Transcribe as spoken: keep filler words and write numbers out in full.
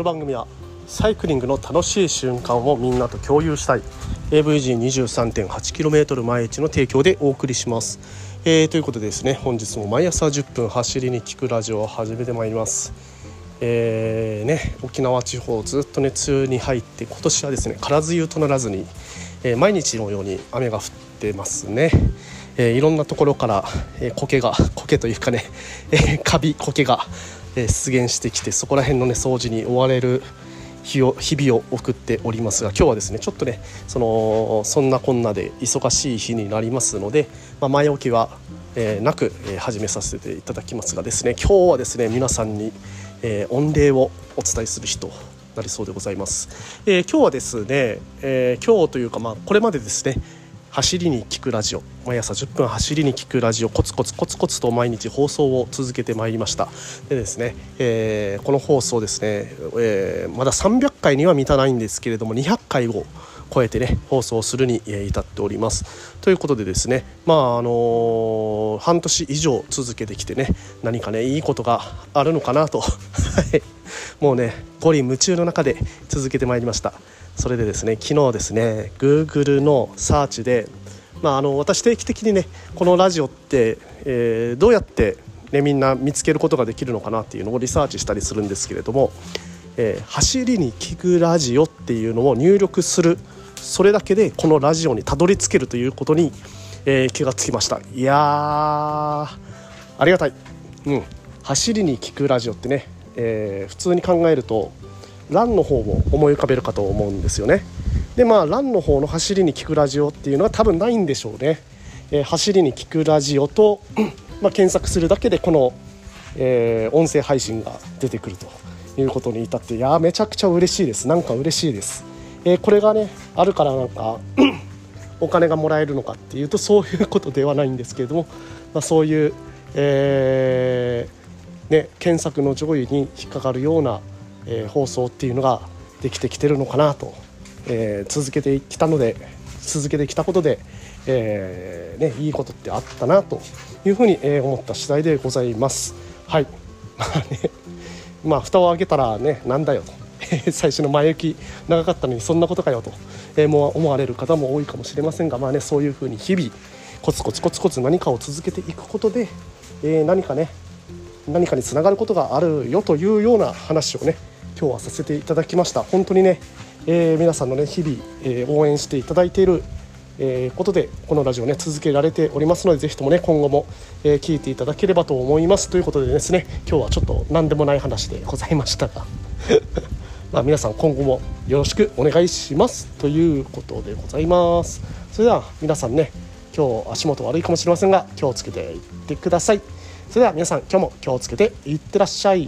の番組はサイクリングの楽しい瞬間をみんなと共有したい エーブイジーにじゅうさんてんはちキロメートル 毎日の提供でお送りします。えー、ということでですね、本日も毎朝じゅっぷん走りに聞くラジオを始めてまいります。えーね、沖縄地方ずっとね梅雨に入って今年はですね空梅雨とならずに、えー、毎日のように雨が降ってますね。えー、いろんなところから、えー、苔が苔というかね、えー、カビ苔が、えー、出現してきてそこら辺のね掃除に追われる日を日々を送っておりますが、今日はですねちょっとねそのそんなこんなで忙しい日になりますので、まあ、前置きは、えー、なく、えー、始めさせていただきますがですね、今日はですね皆さんにえー、御礼をお伝えする日となりそうでございます。えー、今日はですね、えー、今日というか、まあ、これまでですね走りに聞くラジオ、毎朝じゅっぷん走りに聞くラジオ、コツコツコツコツと毎日放送を続けてまいりました。でですね、えー、この放送ですね、えー、まださんびゃっかいには満たないんですけれどもにひゃっかいを超えてね放送するに至っております。ということでですね、まああのー、半年以上続けてきてね何かねいいことがあるのかなともうね五輪夢中の中で続けてまいりました。それでですね昨日ですね Google のサーチで、まあ、あの私定期的にねこのラジオって、えー、どうやって、ね、みんな見つけることができるのかなっていうのをリサーチしたりするんですけれども、えー、走りに聞くラジオっていうのを入力する、それだけでこのラジオにたどり着けるということに、えー、気がつきました。いやーありがたい、うん、走りに聞くラジオってね、えー、普通に考えるとランの方も思い浮かべるかと思うんですよね。でまあランの方の走りに聞くラジオっていうのは多分ないんでしょうね。えー、走りに聞くラジオと、まあ、検索するだけでこの、えー、音声配信が出てくるということに至って、いやめちゃくちゃ嬉しいです。なんか嬉しいです。えー、これがねあるからなんかお金がもらえるのかっていうとそういうことではないんですけれども、まあ、そういう、えーね、検索の上位に引っかかるような、えー、放送っていうのができてきてるのかなと、えー、続けてきたので続けてきたことで、えーね、いいことってあったなというふうに思った次第でございます。はいまあねまあ蓋を開けたらねなんだよと最初の前行き長かったのにそんなことかよと、えー、もう思われる方も多いかもしれませんが、まあね、そういうふうに日々コツコツコツコツ何かを続けていくことで、えー、何かね何かにつながることがあるよというような話をね今日はさせていただきました。本当にね、えー、皆さんのね日々、えー、応援していただいている、えー、ことでこのラジオね続けられておりますので、ぜひともね今後も、えー、聞いていただければと思いますということでですね、今日はちょっと何でもない話でございましたがまあ、皆さん今後もよろしくお願いしますということでございます。それでは皆さんね今日足元悪いかもしれませんが気をつけていってください。それでは皆さん今日も気をつけていってらっしゃい。